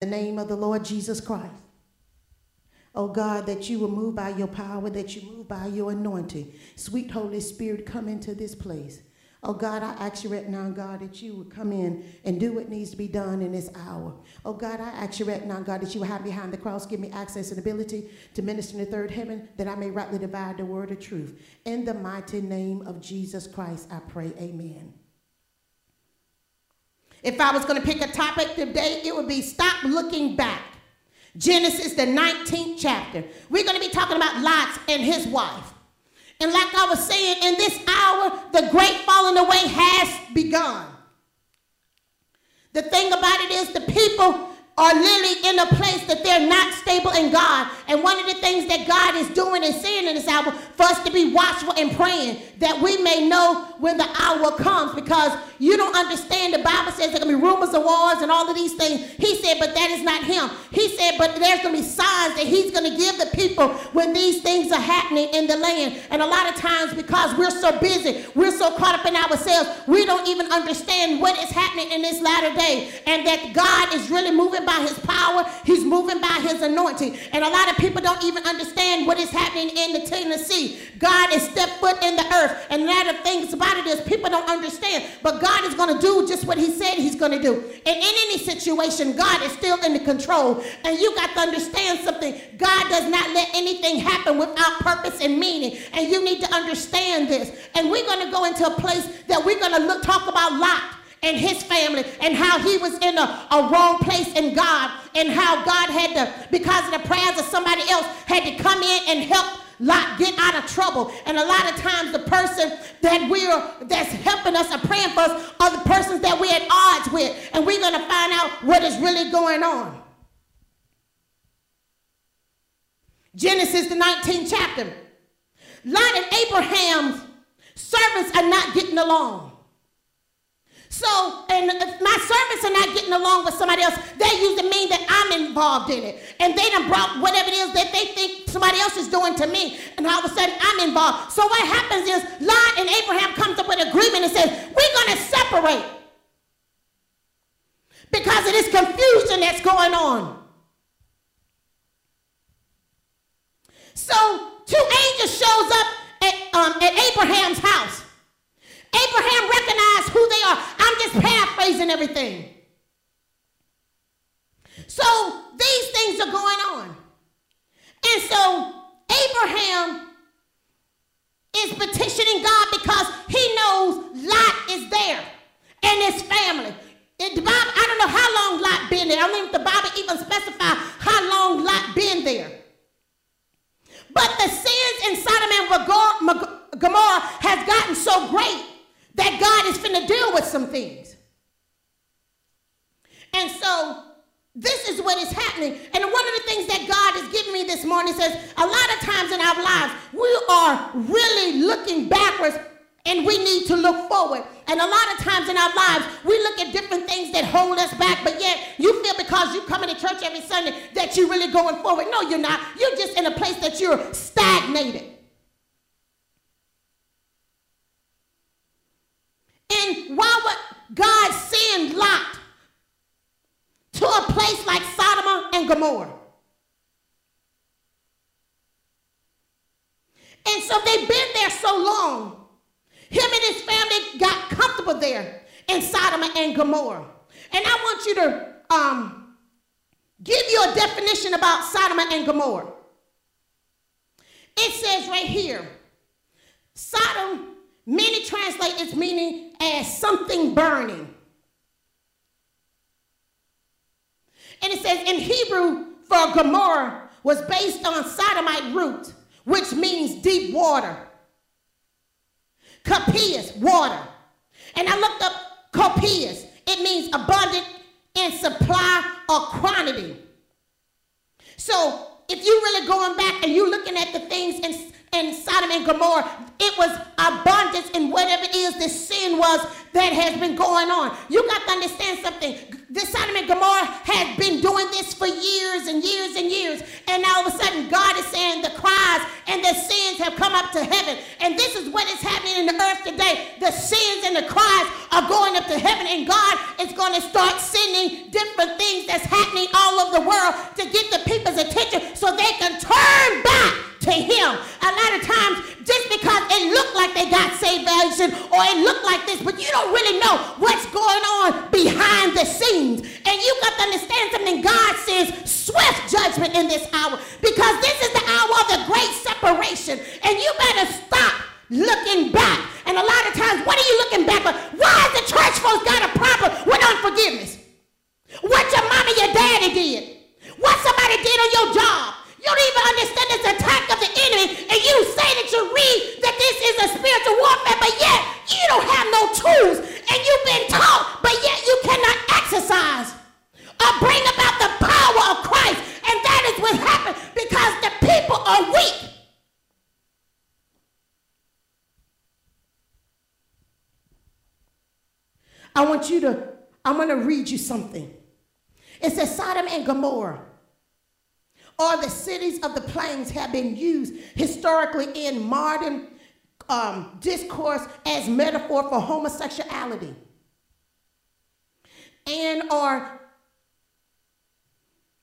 The name of the Lord Jesus Christ. Oh God, that you will move by your power, that you move by your anointing. Sweet Holy Spirit, come into this place. Oh God, I ask you right now, God, that you would come in and do what needs to be done in this hour. Oh God, I ask you right now, God, that you would hide behind the cross, give me access and ability to minister in the third heaven, that I may rightly divide the word of truth. In the mighty name of Jesus Christ, I pray, amen. If I was going to pick a topic today, it would be stop looking back. Genesis, the 19th chapter. We're going to be talking about Lot and his wife. And like I was saying, in this hour, the great falling away has begun. The thing about it is the people are literally in a place that they're not stable in God. And one of the things that God is doing and saying in this hour, for us to be watchful and praying, that we may know when the hour comes, because you don't understand. The Bible says there are going to be rumors of wars and all of these things. He said, but that is not him. He said, but there's going to be signs that he's going to give the people when these things are happening in the land. And a lot of times, because we're so busy, we're so caught up in ourselves, we don't even understand what is happening in this latter day, and that God is really moving by his power. He's moving by his anointing. And a lot of people don't even understand what is happening in the Tennessee. God has stepped foot in the earth. And a lot of things about it is people don't understand. But God is going to do just what he said he's going to do. And in any situation, God is still in the control. And you got to understand something. God does not let anything happen without purpose and meaning. And you need to understand this. And we're going to go into a place that we're going to talk about Lot and his family, and how he was in a wrong place in God, and how God had to, because of the prayers of somebody else, had to come in and help Lot get out of trouble. And a lot of times the person that's helping us or praying for us are the persons that we're at odds with, and we're going to find out what is really going on. Genesis, the 19th chapter. Lot and Abraham's servants are not getting along. So, and if my servants are not getting along with somebody else, that usually means that I'm involved in it. And they done brought whatever it is that they think somebody else is doing to me, and all of a sudden I'm involved. So what happens is Lot and Abraham comes up with an agreement and says, we're going to separate because of this confusion that's going on. So two angels shows up at Abraham's house. Abraham recognized who they are. I'm just paraphrasing everything. So these things are going on. And so Abraham is petitioning God because he knows Lot is there and his family. The Bible, I don't know how long Lot been there. I don't know if the Bible even specifies how long Lot been there. But the sins in Sodom and Gomorrah has gotten so great that God is finna deal with some things. And so this is what is happening. And one of the things that God is giving me this morning says, a lot of times in our lives, we are really looking backwards and we need to look forward. And a lot of times in our lives, we look at different things that hold us back, but yet you feel because you come into church every Sunday that you're really going forward. No, you're not. You're just in a place that you're stagnated. And why would God send Lot to a place like Sodom and Gomorrah? And so they've been there so long. Him and his family got comfortable there in Sodom and Gomorrah. And I want you to give you a definition about Sodom and Gomorrah. It says right here, Sodom, many translate its meaning as something burning. And it says in Hebrew for Gomorrah was based on Sodomite root, which means deep water. Copious, water. And I looked up copious. It means abundant in supply or quantity. So if you're really going back and you're looking at the things in Sodom and Gomorrah, it was abundance in whatever it is the sin was that has been going on. You got to understand something. This Sodom and Gomorrah has been doing this for years and years and years. And all of a sudden, God is saying the cries and the sins have come up to heaven. And this is what is happening in the earth today. The sins and the cries are going up to heaven, and God is going to start sending different things that's happening all over the world to get the people's attention so they can turn back to him. A lot of times, just because it looked like they got salvation or it looked like this, but you don't really know what's going on behind the scenes. And you got to understand something. God says swift judgment in this hour, because this is the hour of the great separation. And you better stop looking back. And a lot of times, what are you looking back for? Why is the church folks got a problem with unforgiveness? What your mama, your daddy did? What somebody did on your job? You don't even understand this attack of the enemy, and you say that you read that this is a spiritual warfare, but yet you don't have no tools, and you've been taught, but yet you cannot exercise or bring about the power of Christ. And that is what happened, because the people are weak. I'm going to read you something. It says Sodom and Gomorrah, or the cities of the plains, have been used historically in modern discourse as metaphor for homosexuality and are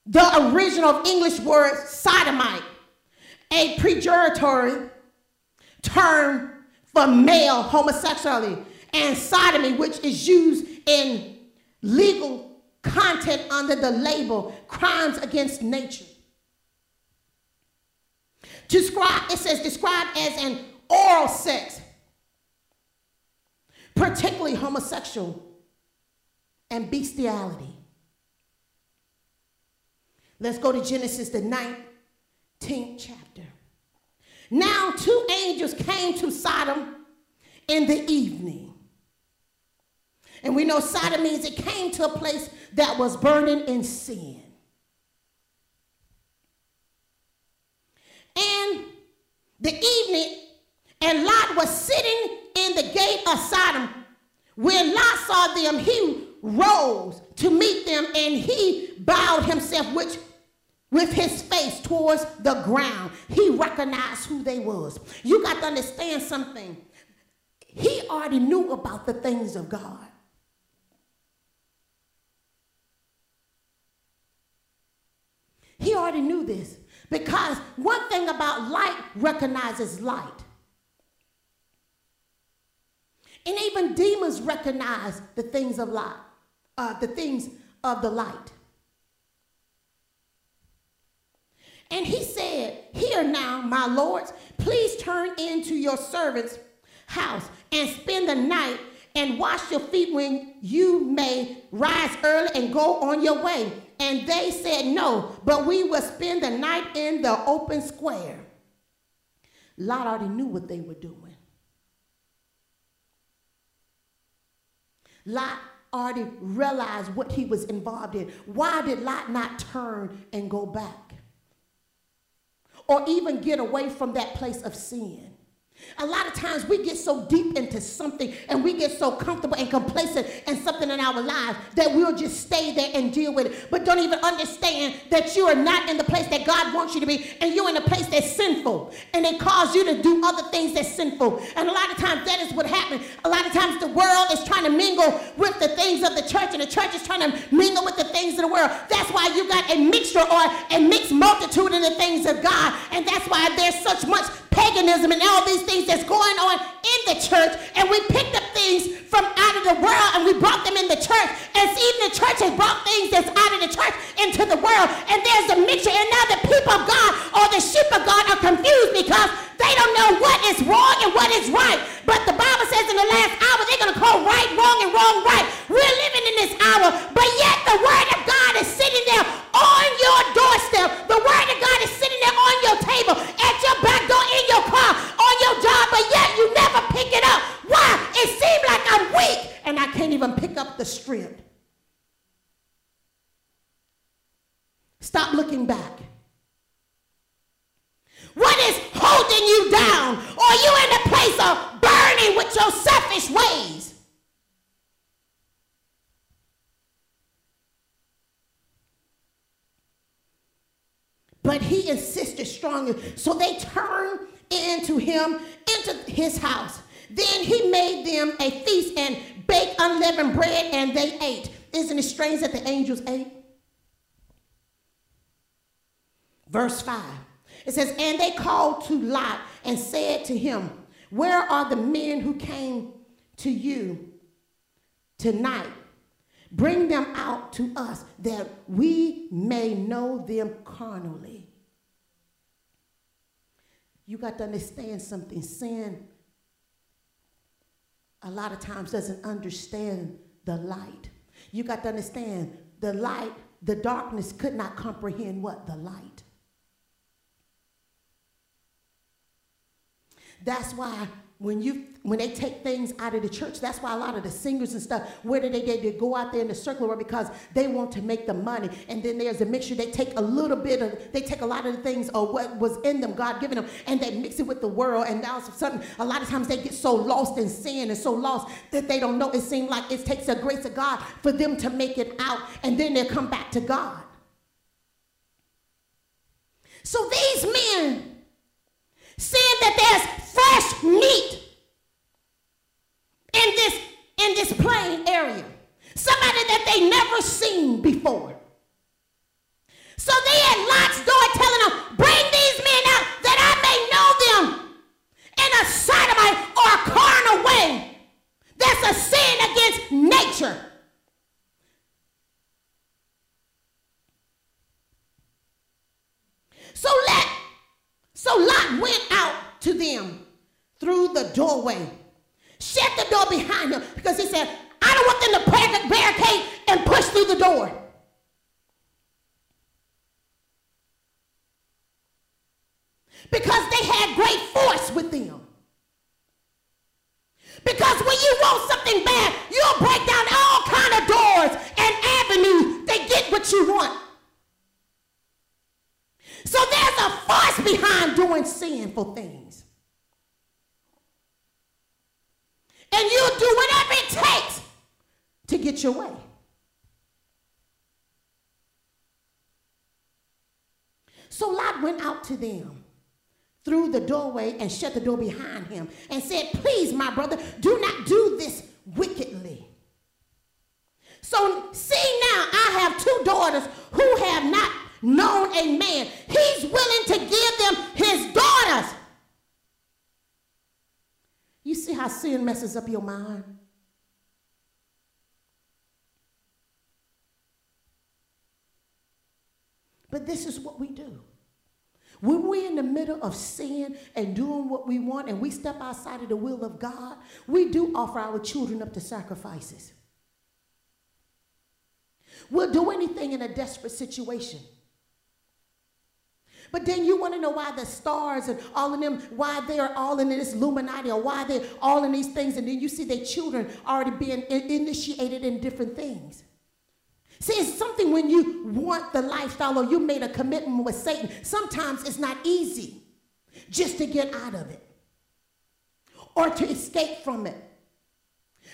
the original English word sodomite, a pejoratory term for male homosexuality, and sodomy, which is used in legal content under the label crimes against nature. Described as an oral sex, particularly homosexual and bestiality. Let's go to Genesis, the 19th chapter. Now 2 angels came to Sodom in the evening. And we know Sodom means it came to a place that was burning in sin. And the evening, and Lot was sitting in the gate of Sodom. When Lot saw them, he rose to meet them, and he bowed himself with his face towards the ground. He recognized who they was. You got to understand something. He already knew about the things of God. He already knew this. Because one thing about light recognizes light. And even demons recognize the things of light, the things of the light. And he said, "Here now, my lords, please turn into your servant's house and spend the night and wash your feet when you may rise early and go on your way." And they said, "No, but we will spend the night in the open square." Lot already knew what they were doing. Lot already realized what he was involved in. Why did Lot not turn and go back? Or even get away from that place of sin? A lot of times we get so deep into something and we get so comfortable and complacent in something in our lives that we'll just stay there and deal with it. But don't even understand that you are not in the place that God wants you to be, and you're in a place that's sinful, and it causes you to do other things that's sinful. And a lot of times that is what happens. A lot of times the world is trying to mingle with the things of the church, and the church is trying to mingle with the things of the world. That's why you got a mixture or a mixed multitude of the things of God, and that's why there's such much paganism and all these things that's going on in the church. And we picked up things from out of the world and we brought them in the church, and even the church has brought things that's out of the church into the world, and there's a mixture. And now the people of God or the sheep of God are confused because they don't know what is wrong and what is right. But the Bible says in the last hour they're going to call right wrong and wrong right. We're living in this hour, but yet the word of God is sitting there on your doorstep. The word of God is sitting there on your table, at your back door, in your car, on your job, but yet you never pick it up. Why? It seems like I'm weak and I can't even pick up the strip. Stop looking back. What is holding you down? Or are you in a place of burning with your selfish ways? But he insisted strongly, so they turned into his house. Then he made them a feast and baked unleavened bread, and they ate. Isn't it strange that the angels ate? Verse 5, it says, and they called to Lot and said to him, where are the men who came to you tonight? Bring them out to us that we may know them carnally. You got to understand something. Sin a lot of times doesn't understand the light. You got to understand the light, the darkness could not comprehend what? The light. That's why when they take things out of the church, that's why a lot of the singers and stuff, where do they go out there in the circle, or because they want to make the money. And then there's a mixture. They take a little bit of, they take a lot of the things or what was in them, God given them, and they mix it with the world. And now something, a lot of times they get so lost in sin and so lost that they don't know. It seems like it takes the grace of God for them to make it out. And then they'll come back to God. So these men, seeing that there's fresh meat in this plain area, somebody that they never seen before. So they at Lot's door telling them, bring these men out that I may know them in a sodomite or a carnal way. That's a sin against nature. So Lot went out to them through the doorway, shut the door behind them, because he said, I don't want them to barricade and push through the door. Because they had great force with them. Because when you want something bad, you'll break down all kind of doors and avenues. They get what you want. So there's a force behind doing sinful things. And you'll do whatever it takes to get your way. So Lot went out to them through the doorway and shut the door behind him and said, please, my brother, do not do this wickedly. So see now, I have two daughters who have not known a man. He's willing to give them his daughters. You see how sin messes up your mind? But this is what we do. When we're in the middle of sin and doing what we want and we step outside of the will of God, we do offer our children up to sacrifices. We'll do anything in a desperate situation. But then you want to know why the stars and all of them, why they're all in this Illuminati, or why they're all in these things, and then you see their children already being initiated in different things. See, it's something when you want the lifestyle or you made a commitment with Satan, sometimes it's not easy just to get out of it or to escape from it.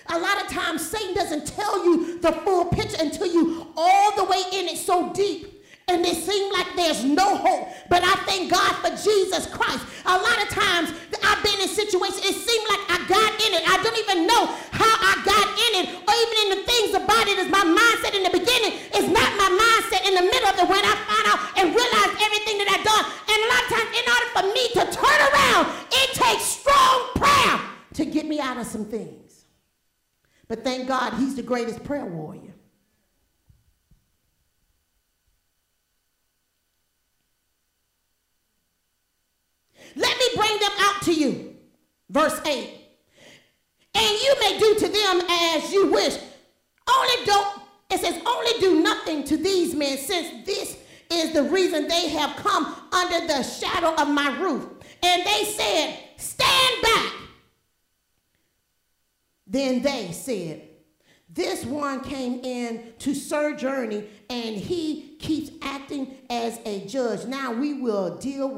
A lot of times Satan doesn't tell you the full picture until you all the way in it so deep. And it seems like there's no hope. But I thank God for Jesus Christ. A lot of times I've been in situations, it seemed like I got in it. I don't even know how I got in it. Or even in the things about it is my mindset in the beginning. It's not my mindset in the middle of it when I find out and realize everything that I've done. And a lot of times in order for me to turn around, it takes strong prayer to get me out of some things. But thank God he's the greatest prayer warrior. Let me bring them out to you. Verse 8. And you may do to them as you wish. Only do nothing to these men, since this is the reason they have come under the shadow of my roof. And they said, stand back. Then they said, this one came in to sojourn, and he keeps acting as a judge. Now we will deal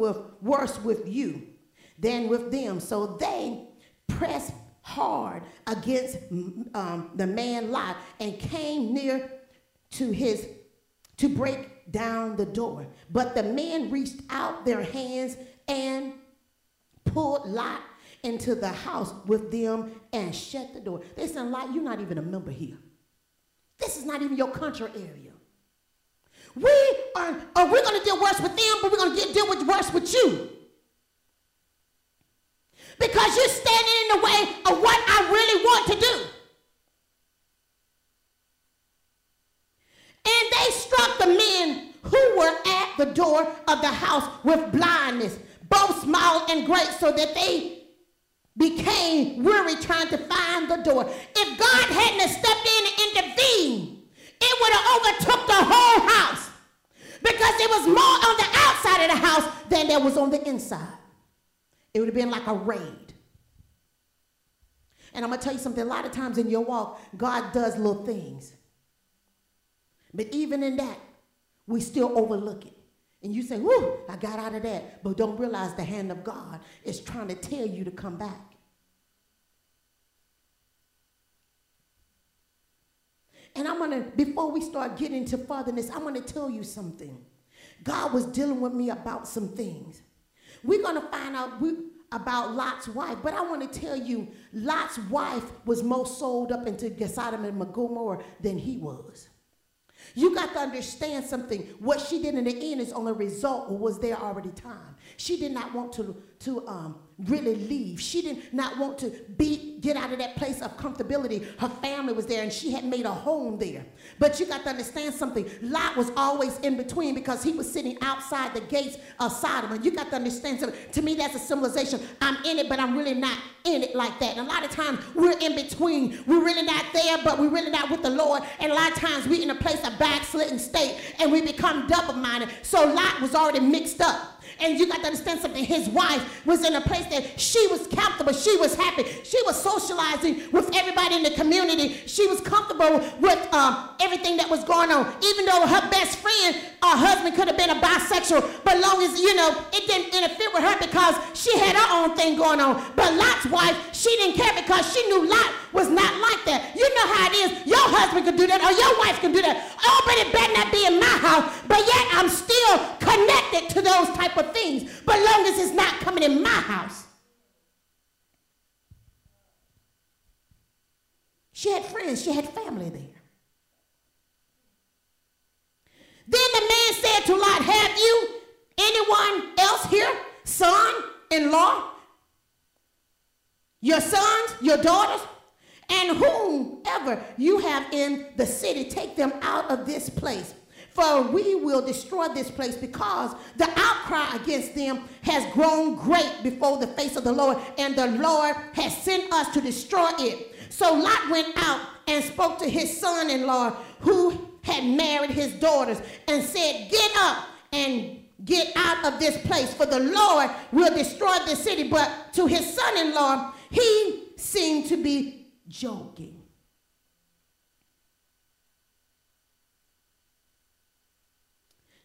worse with you than with them. So they pressed hard against the man Lot and came near to break down the door. But the men reached out their hands and pulled Lot into the house with them and shut the door. They said, like, you're not even a member here. This is not even your country area. We're going to deal worse with them, but we're going to deal with worse with you. Because you're standing in the way of what I really want to do. And they struck the men who were at the door of the house with blindness, both small and great, so that they became weary trying to find the door. If God hadn't stepped in and intervened, it would have overtook the whole house, because it was more on the outside of the house than there was on the inside. It would have been like a raid. And I'm going to tell you something. A lot of times in your walk, God does little things. But even in that, we still overlook it. And you say, whoo, I got out of that. But don't realize the hand of God is trying to tell you to come back. And I'm going to, before we start getting to furtherness, I'm going to tell you something. God was dealing with me about some things. We're going to find out about Lot's wife, but I want to tell you, Lot's wife was more sold up into Sodom and Gomorrah than he was. You got to understand something. What she did in the end is only result was there already time. She did not want to really leave. She did not want to get out of that place of comfortability. Her family was there, and she had made a home there. But you got to understand something. Lot was always in between because he was sitting outside the gates of Sodom. And you got to understand something. To me, that's a symbolization. I'm in it, but I'm really not in it like that. And a lot of times, we're in between. We're really not there, but we're really not with the Lord. And a lot of times, we're in a place of backslidden state, and we become double-minded. So Lot was already mixed up. And you got to understand something. His wife was in a place that she was comfortable. She was happy. She was socializing with everybody in the community. She was comfortable with everything that was going on. Even though her best friend, her husband, could have been a bisexual, but long as, you know, it didn't interfere with her because she had her own thing going on. But Lot's wife, she didn't care because she knew Lot was not like that. You know how it is. Your husband can do that or your wife can do that. Oh, but it better not be in my house. But yet I'm still connected to those type of things, but long as it's not coming in my house. She had friends, she had family there. Then the man said to Lot, have you anyone else here? Son-in-law, your sons, your daughters, and whomever you have in the city, take them out of this place. For we will destroy this place because the outcry against them has grown great before the face of the Lord, and the Lord has sent us to destroy it. So Lot went out and spoke to his son-in-law who had married his daughters and said, get up and get out of this place, for the Lord will destroy the city. But to his son-in-law, he seemed to be joking.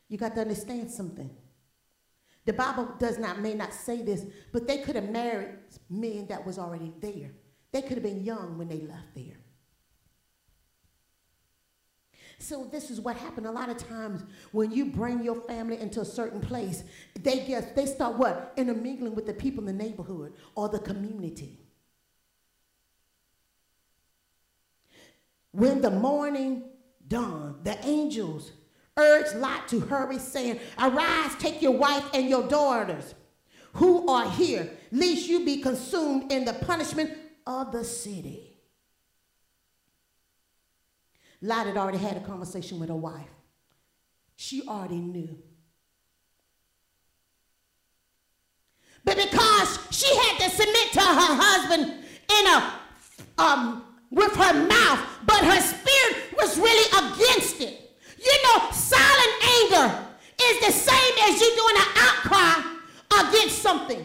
You got to understand something. The Bible may not say this, but they could have married men that was already there. They could have been young when they left there. So this is what happened. A lot of times when you bring your family into a certain place, they start what? Intermingling with the people in the neighborhood or the community. When the morning dawned, the angels urged Lot to hurry, saying, arise, take your wife and your daughters who are here, lest you be consumed in the punishment of the city. Lot had already had a conversation with her wife. She already knew. But because she had to submit to her husband with her mouth, but her spirit was really against it. You know, silent anger is the same as you doing an outcry against something.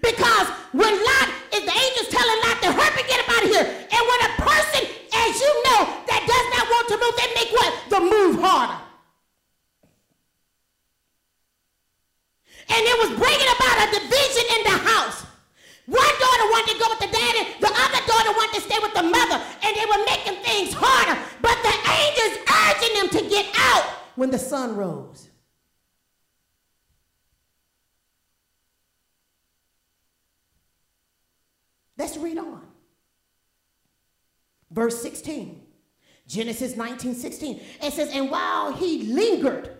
Because when Lot, if the angel's telling Lot to hurry and get him out of here, and when a person, as you know, that does not want to move, they make what? The move harder. And it was bringing about a division in the house. One daughter wanted to go with the daddy, the other daughter wanted to stay with the mother, and they were making things harder. But the angels urging them to get out when the sun rose. verse 16. Genesis 19:16. It says, and while he lingered,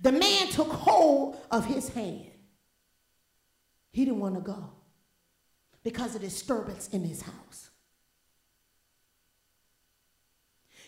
the man took hold of his hand. He didn't want to go because of disturbance in his house.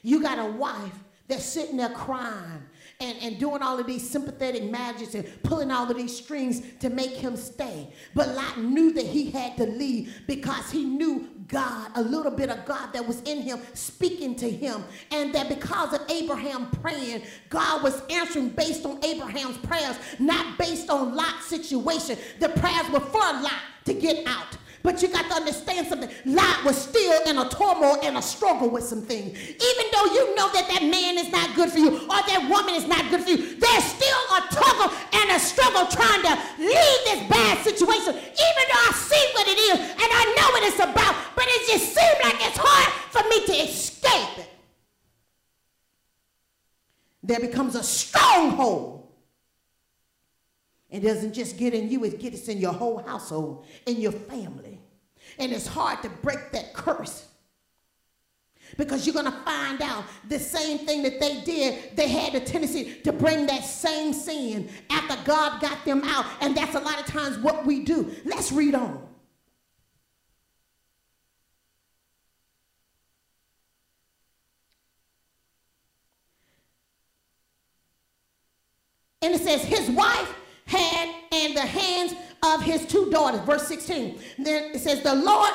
You got a wife that's sitting there crying and doing all of these sympathetic magics and pulling all of these strings to make him stay. But Lot knew that he had to leave because he knew God, a little bit of God that was in him speaking to him, and that because of Abraham praying, God was answering based on Abraham's prayers, not based on Lot's situation. The prayers were for Lot to get out. But you got to understand something. Lot was still in a turmoil and a struggle with some things. Even though you know that that man is not good for you or that woman is not good for you, there's still a tuggle and a struggle trying to leave this bad situation. Even though I see what it is and I know what it's about, but it just seems like it's hard for me to escape it. There becomes a stronghold. It doesn't just get in you, it gets in your whole household, in your family. And it's hard to break that curse because you're going to find out the same thing that they did. They had a tendency to bring that same sin after God got them out. And that's a lot of times what we do. Let's read on. And it says, his wife had in the hands of his two daughters. Verse 16. Then it says, the Lord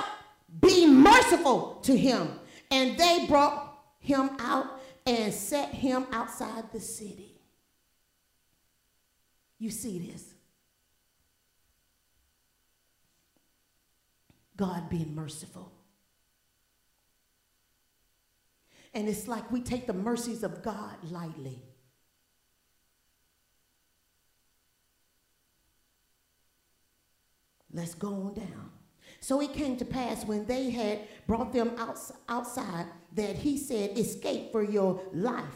be merciful to him. And they brought him out and set him outside the city. You see this? God being merciful. And it's like we take the mercies of God lightly. Let's go on down. So it came to pass when they had brought them outside that he said, escape for your life.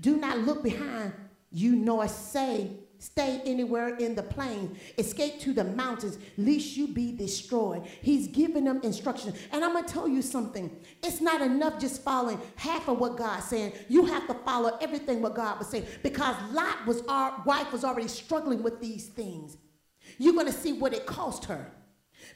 Do not look behind you nor stay anywhere in the plain. Escape to the mountains, lest you be destroyed. He's giving them instructions. And I'm going to tell you something. It's not enough just following half of what God's saying. You have to follow everything what God was saying, because Lot was our wife was already struggling with these things. You're going to see what it cost her.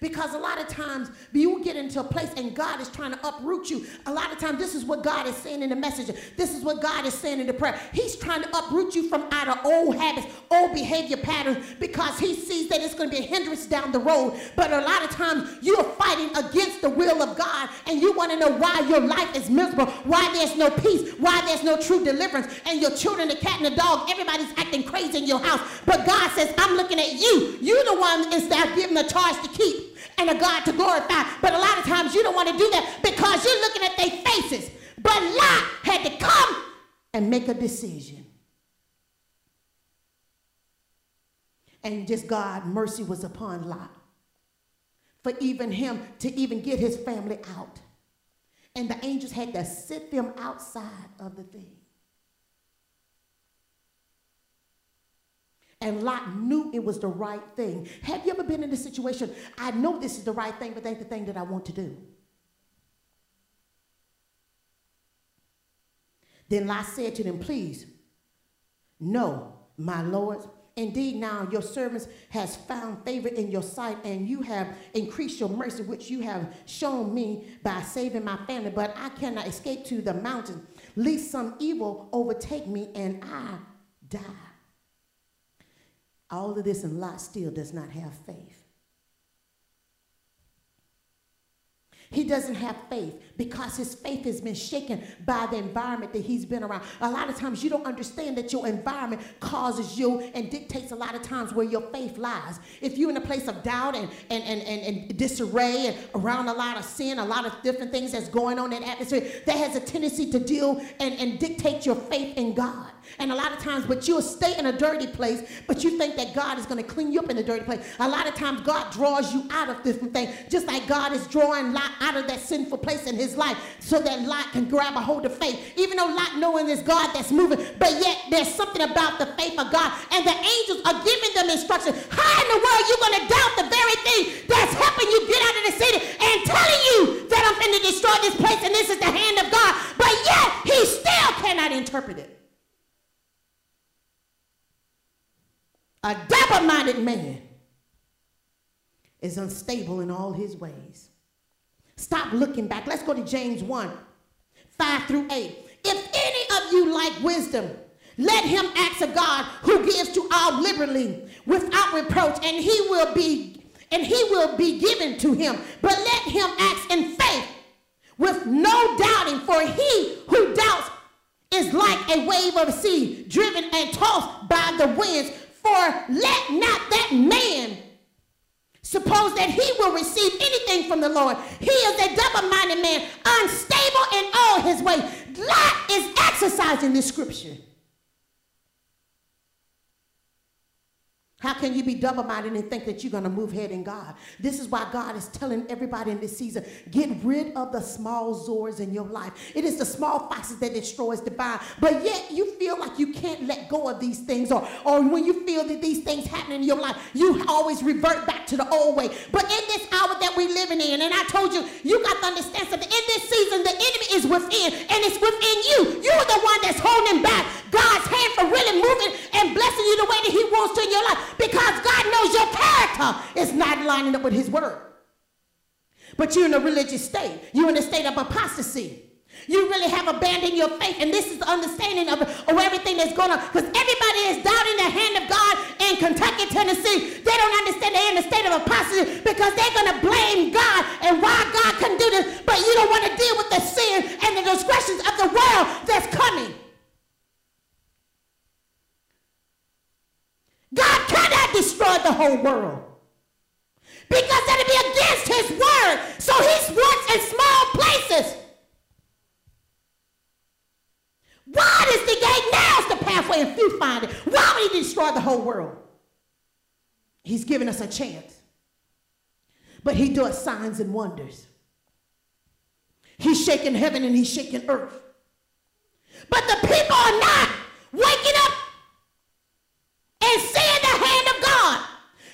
Because a lot of times you get into a place and God is trying to uproot you. A lot of times this is what God is saying in the message. This is what God is saying in the prayer. He's trying to uproot you from out of old habits, old behavior patterns, because he sees that it's going to be a hindrance down the road. But a lot of times you're fighting against the will of God, and you want to know why your life is miserable, why there's no peace, why there's no true deliverance, and your children, the cat and the dog, everybody's acting crazy in your house. But God says, I'm looking at you. You're the one instead of giving a charge to keep and a God to glorify. But a lot of times you don't want to do that because you're looking at their faces. But Lot had to come and make a decision. And just God's mercy was upon Lot for even him to even get his family out. And the angels had to sit them outside of the thing. And Lot knew it was the right thing. Have you ever been in a situation, I know this is the right thing, but that ain't the thing that I want to do? Then Lot said to them, please, no, my lords. Indeed, now your servants has found favor in your sight, and you have increased your mercy, which you have shown me by saving my family. But I cannot escape to the mountain, lest some evil overtake me and I die. All of this, and Lot still does not have faith. He doesn't have faith because his faith has been shaken by the environment that he's been around. A lot of times you don't understand that your environment causes you and dictates a lot of times where your faith lies. If you're in a place of doubt and disarray and around a lot of sin, a lot of different things that's going on in the atmosphere, that has a tendency to deal and dictate your faith in God. And a lot of times, but you'll stay in a dirty place, but you think that God is going to clean you up in a dirty place. A lot of times God draws you out of different things, just like God is drawing Lot out of that sinful place in his life so that Lot can grab a hold of faith. Even though Lot knowing it's God that's moving, but yet there's something about the faith of God. And the angels angels are giving them instruction. How in the world are you going to doubt the very thing that's helping you get out of the city and telling you that I'm going to destroy this place and this is the hand of God, but yet he still cannot interpret it? A double-minded man is unstable in all his ways. Stop looking back. Let's go to James 1:5-8. If any of you lack wisdom, let him ask of God, who gives to all liberally without reproach, and he will be given to him. But let him ask in faith with no doubting, for he who doubts is like a wave of sea driven and tossed by the winds. For let not that man suppose that he will receive anything from the Lord. He is a double-minded man, unstable in all his ways. Lot is exercising this scripture. How can you be double-minded and think that you're going to move ahead in God? This is why God is telling everybody in this season, get rid of the small zords in your life. It is the small foxes that destroys the vine. But yet you feel like you can't let go of these things, or when you feel that these things happen in your life, you always revert back to the old way. But in this hour that we're living in, and I told you, you got to understand something. In this season, the enemy is within, and it's within you. You're the one that's holding back God's hand for really moving and blessing you the way that he wants to in your life. Because God knows your character is not lining up with his word. But you're in a religious state. You're in a state of apostasy. You really have abandoned your faith. And this is the understanding of everything that's going on. Because everybody is doubting the hand of God in Kentucky, Tennessee. They don't understand they're in a state of apostasy because they're going to blame God and why God couldn't do this. But you don't want to deal with the sin and the transgressions of the world that's coming. God cannot destroy the whole world because that would be against his word. So he works in small places. Wide is the gate, narrow's the pathway, and few find it. Why would he destroy the whole world? He's giving us a chance. But he does signs and wonders. He's shaking heaven and he's shaking earth. But the people are not waking up and seeing the hand of God,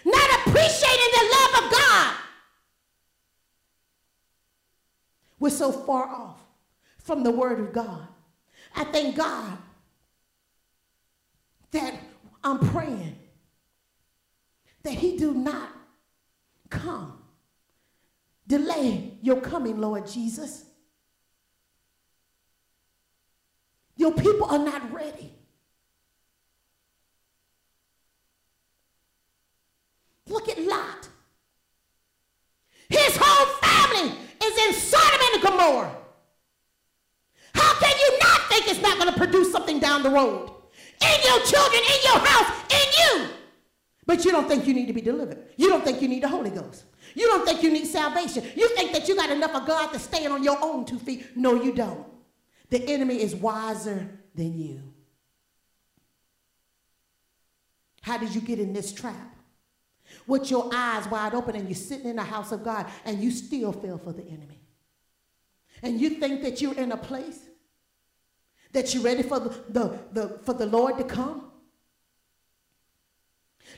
not appreciating the love of God. We're so far off from the word of God. I thank God that I'm praying that he do not come. Delay your coming, Lord Jesus. Your people are not ready. Look at Lot. His whole family is in Sodom and Gomorrah. How can you not think it's not going to produce something down the road? In your children, in your house, in you. But you don't think you need to be delivered. You don't think you need the Holy Ghost. You don't think you need salvation. You think that you got enough of God to stand on your own two feet. No, you don't. The enemy is wiser than you. How did you get in this trap? With your eyes wide open and you're sitting in the house of God and you still fell for the enemy. And you think that you're in a place that you're ready for the Lord to come.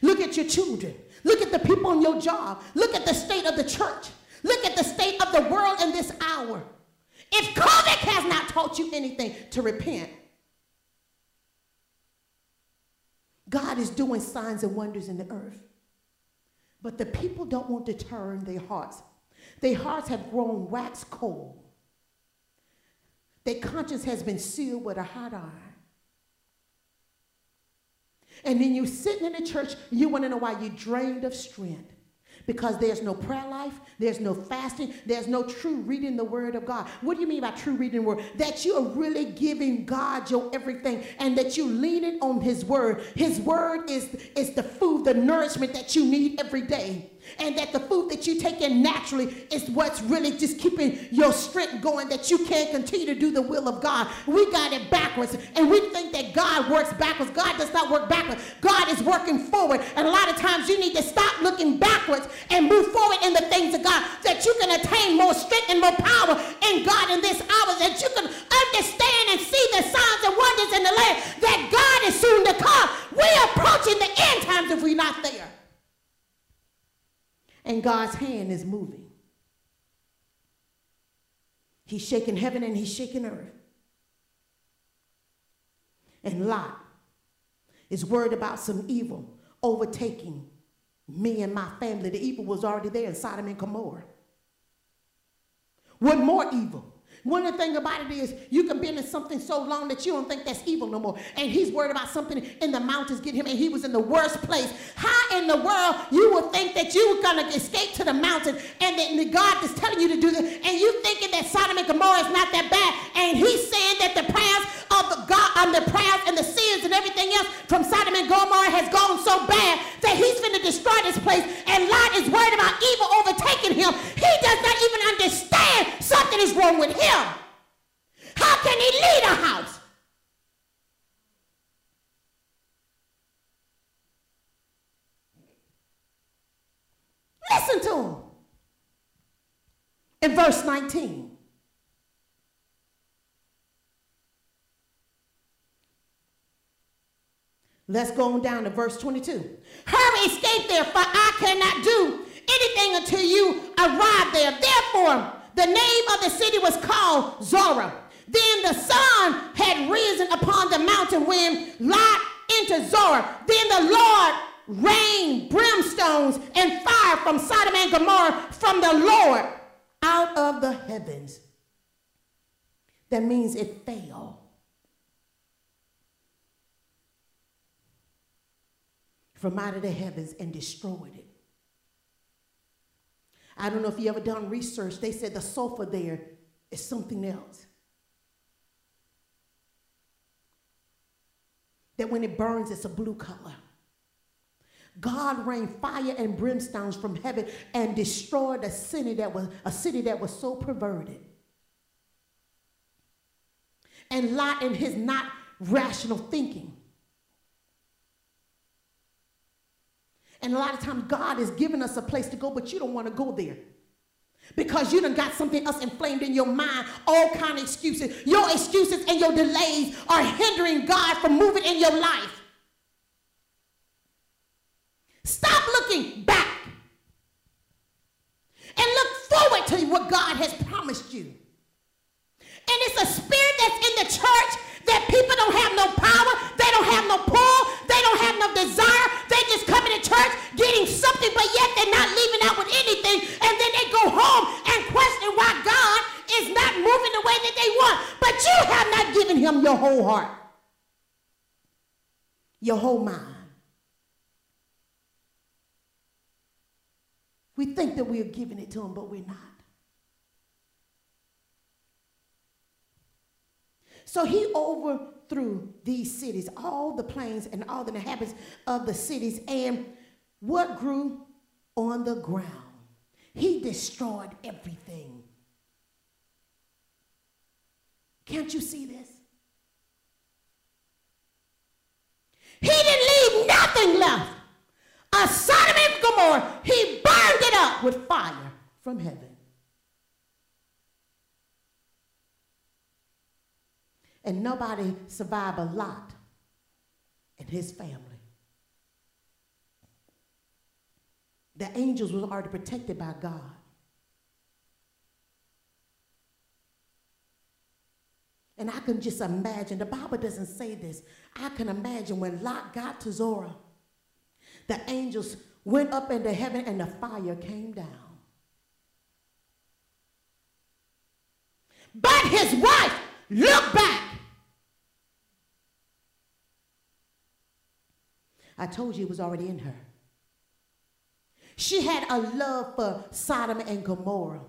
Look at your children. Look at the people on your job. Look at the state of the church. Look at the state of the world in this hour. If COVID has not taught you anything, to repent. God is doing signs and wonders in the earth. But the people don't want to turn their hearts. Their hearts have grown wax cold. Their conscience has been sealed with a hot iron. And then you're sitting in the church, you want to know why you're drained of strength. Because there's no prayer life, there's no fasting, there's no true reading the word of God. What do you mean by true reading the word? That you are really giving God your everything and that you leaning on his word. His word is the food, the nourishment that you need every day. And that the food that you take in naturally is what's really just keeping your strength going, that you can't continue to do the will of God. We got it backwards, and we think that God works backwards. God does not work backwards. God is working forward, and a lot of times you need to stop looking backwards and move forward in the things of God, that you can attain more strength and more power in God in this hour, that you can understand and see the signs and wonders in the land that God is soon to come. We're approaching the end time. if we're not there. And God's hand is moving. He's shaking heaven and he's shaking earth. And Lot is worried about some evil overtaking me and my family. The evil was already there in Sodom and Gomorrah. What more evil? One thing about it is you can be in something so long that you don't think that's evil no more. And he's worried about something in the mountains get him, and he was in the worst place. How in the world you would think that you were going to escape to the mountain and that God is telling you to do this, and you thinking that Sodom and Gomorrah is not that bad, and he's saying that the prayers of God and the prayers and the sins and everything else from Sodom and Gomorrah has gone so bad that he's going to destroy this place, and Lot is worried about evil overtaking him. He does not even understand something is wrong with him. How can he lead a house? Listen to him. In verse 19. Let's go on down to verse 22. Hurry, escape there, for I cannot do anything until you arrive there. Therefore, the name of the city was called Zorah. Then the sun had risen upon the mountain when Lot entered Zorah. Then the Lord rained brimstones and fire from Sodom and Gomorrah from the Lord out of the heavens. That means it fell. From out of the heavens and destroyed it. I don't know if you ever done research. They said the sulfur there is something else. That when it burns, it's a blue color. God rained fire and brimstones from heaven and destroyed a city that was so perverted. And Lot in his not rational thinking. And a lot of times God is giving us a place to go, but you don't want to go there. Because you done got something else inflamed in your mind, all kind of excuses. Your excuses and your delays are hindering God from moving in your life. Stop looking back and look forward to what God has promised you. And it's a spirit that's in the church that people don't have no power, they don't have no pull, they don't have no desire. They just come into church getting something, but yet they're not leaving out with anything. And then they go home and question why God is not moving the way that they want. But you have not given him your whole heart, your whole mind. We think that we're giving it to him, but we're not. So he overthrew these cities, all the plains and all the inhabitants of the cities, and what grew on the ground. He destroyed everything. Can't you see this? He didn't leave nothing left. A Sodom and Gomorrah, he burned it up with fire from heaven. And nobody survived but Lot and his family. The angels were already protected by God. And I can just imagine, the Bible doesn't say this, I can imagine when Lot got to Zorah, the angels went up into heaven and the fire came down. But his wife looked back. I told you it was already in her. She had a love for Sodom and Gomorrah.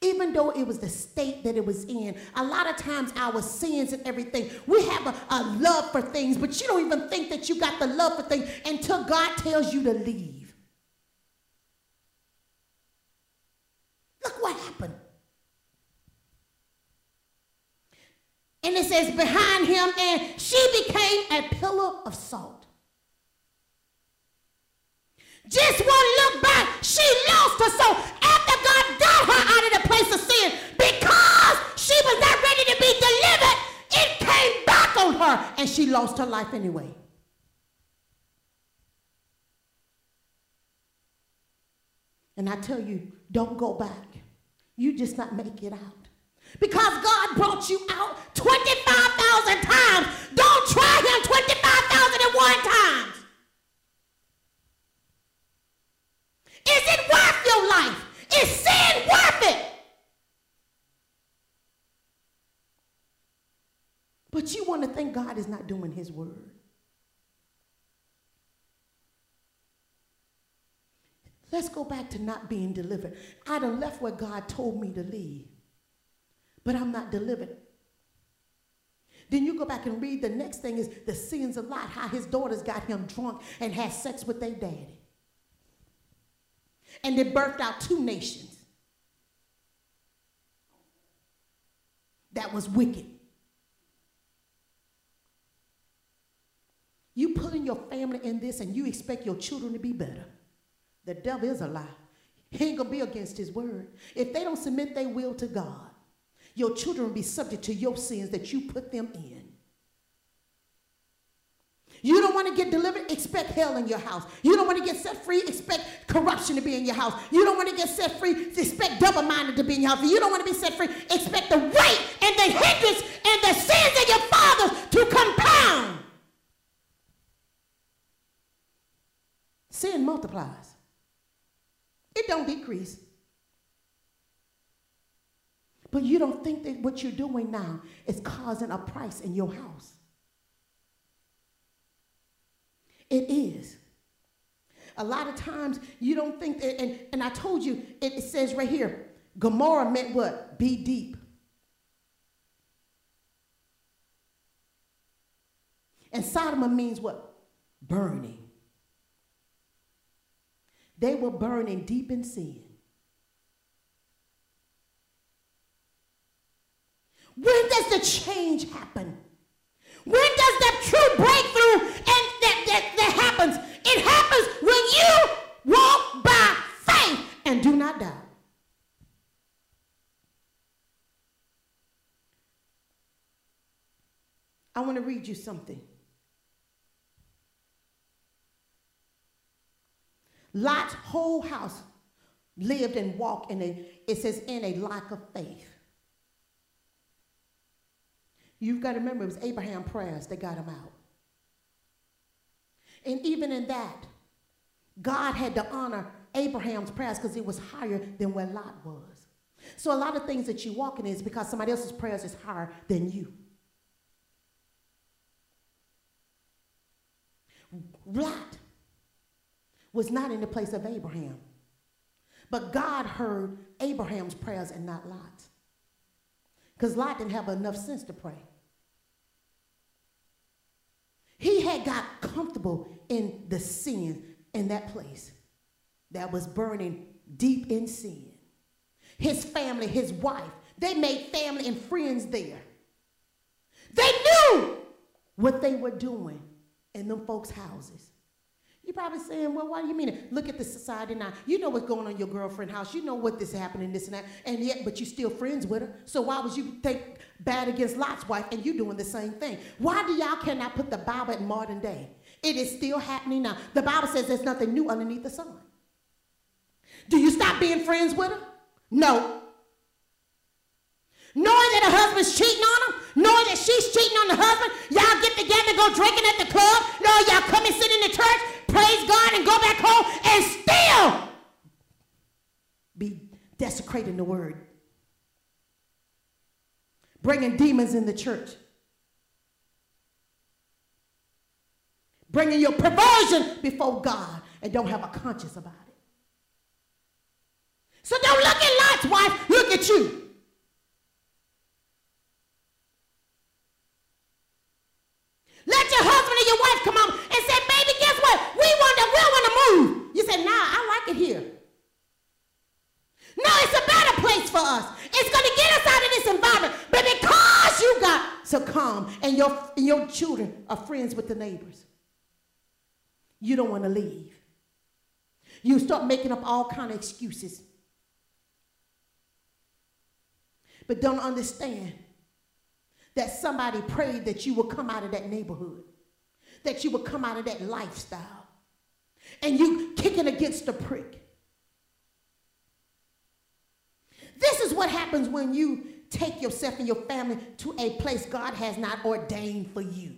Even though it was the state that it was in, a lot of times our sins and everything, we have a love for things, but you don't even think that you got the love for things until God tells you to leave. Look what happened. And it says, behind him, and she became a pillar of salt. Just one look back, she lost her soul after God got her out of the place of sin. Because she was not ready to be delivered, it came back on her, and she lost her life anyway. And I tell you, don't go back. You just not make it out. Because God brought you out 25,000 times. Don't try him 25,001 times. Is it worth your life? Is sin worth it? But you want to think God is not doing his word. Let's go back to not being delivered. I done left where God told me to leave, but I'm not delivered. Then you go back and read the next thing is the sins of Lot, how his daughters got him drunk and had sex with their daddy. And they birthed out two nations. That was wicked. You putting your family in this and you expect your children to be better. The devil is a lie. He ain't gonna be against his word. If they don't submit their will to God, your children will be subject to your sins that you put them in. You don't want to get delivered? Expect hell in your house. You don't want to get set free? Expect corruption to be in your house. You don't want to get set free? Expect double-minded to be in your house. You don't want to be set free? Expect the weight and the hindrance and the sins of your fathers to compound. Sin multiplies. It don't decrease. But you don't think that what you're doing now is causing a price in your house. It is. A lot of times you don't think that, and I told you, it says right here, Gomorrah meant what? Be deep. And Sodom means what? Burning. They were burning deep in sin. When does the change happen? When does that true breakthrough and that happens? It happens when you walk by faith and do not doubt. I want to read you something. Lot's whole house lived and walked in a lack of faith. You've got to remember it was Abraham's prayers that got him out. And even in that, God had to honor Abraham's prayers because it was higher than where Lot was. So a lot of things that you walk in is because somebody else's prayers is higher than you. Lot was not in the place of Abraham, but God heard Abraham's prayers and not Lot's. Because Lot didn't have enough sense to pray. He had got comfortable in the sin in that place that was burning deep in sin. His family, his wife, they made family and friends there. They knew what they were doing in them folks' houses. You're probably saying, well, what do you mean? Look at the society now. You know what's going on in your girlfriend's house. You know what this happening, this and that. And yet, but you're still friends with her. So why would you think bad against Lot's wife and you doing the same thing? Why do y'all cannot put the Bible in modern day? It is still happening now. The Bible says there's nothing new underneath the sun. Do you stop being friends with her? No. Knowing that her husband's cheating on her, knowing that she's cheating on the husband, y'all get together, go drinking at the club, no, y'all come and sit in the church, praise God, and go back home and still be desecrating the word. Bringing demons in the church. Bringing your perversion before God and don't have a conscience about it. So don't look at Lot's wife, look at you. Let your husband and your wife come home and say, baby, guess what? We want to move. You say, nah, I like it here. No, it's a better place for us. It's going to get us out of this environment. But because you got succumbed and your children are friends with the neighbors, you don't want to leave. You start making up all kind of excuses. But don't understand that somebody prayed that you will come out of that neighborhood, that you will come out of that lifestyle, and you kicking against the prick. what happens when you take yourself and your family to a place God has not ordained for you.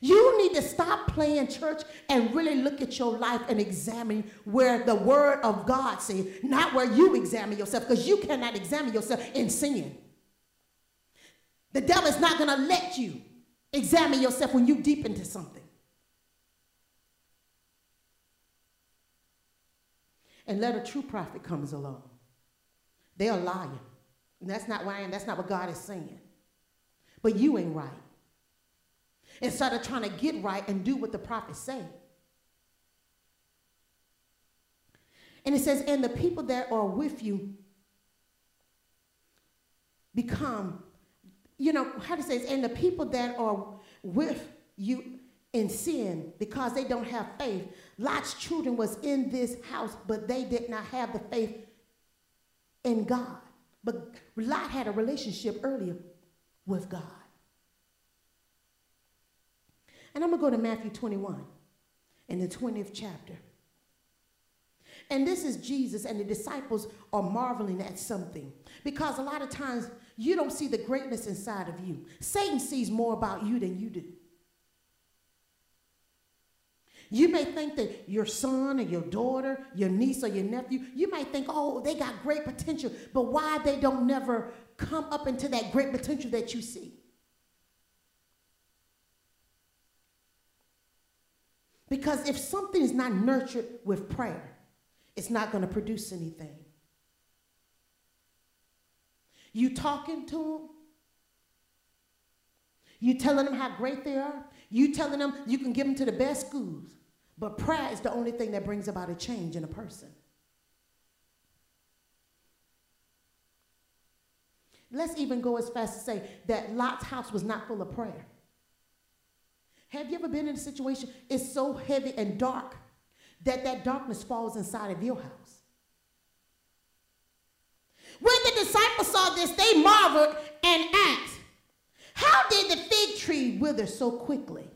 You need to stop playing church and really look at your life and examine where the word of God says, not where you examine yourself, because you cannot examine yourself in sin. The devil is not going to let you examine yourself when you deep into something. And let a true prophet comes along. They are lying. And that's not why, and that's not what God is saying. But you ain't right. Instead of trying to get right and do what the prophets say. And it says, and the people that are with you become, you know, how to say it, and the people that are with you in sin because they don't have faith. Lot's children was in this house, but they did not have the faith in God. But Lot had a relationship earlier with God. And I'm going to go to Matthew 21 in the 20th chapter. And this is Jesus, and the disciples are marveling at something. Because a lot of times you don't see the greatness inside of you. Satan sees more about you than you do. You may think that your son or your daughter, your niece or your nephew, you might think, oh, they got great potential, but why they don't never come up into that great potential that you see? Because if something is not nurtured with prayer, it's not going to produce anything. You talking to them. You telling them how great they are. You telling them you can give them to the best schools. But prayer is the only thing that brings about a change in a person. Let's even go as fast as say that Lot's house was not full of prayer. Have you ever been in a situation it's so heavy and dark that that darkness falls inside of your house? When the disciples saw this, they marveled and asked, how did the fig tree wither so quickly?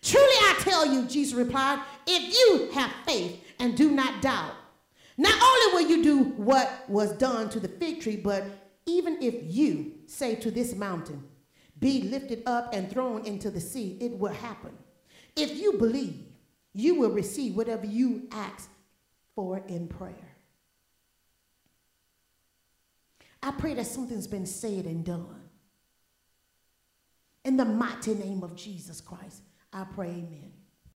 Truly I tell you, Jesus replied, if you have faith and do not doubt, not only will you do what was done to the fig tree, but even if you say to this mountain, be lifted up and thrown into the sea, it will happen. If you believe, you will receive whatever you ask for in prayer. I pray that something's been said and done. In the mighty name of Jesus Christ, I pray, amen.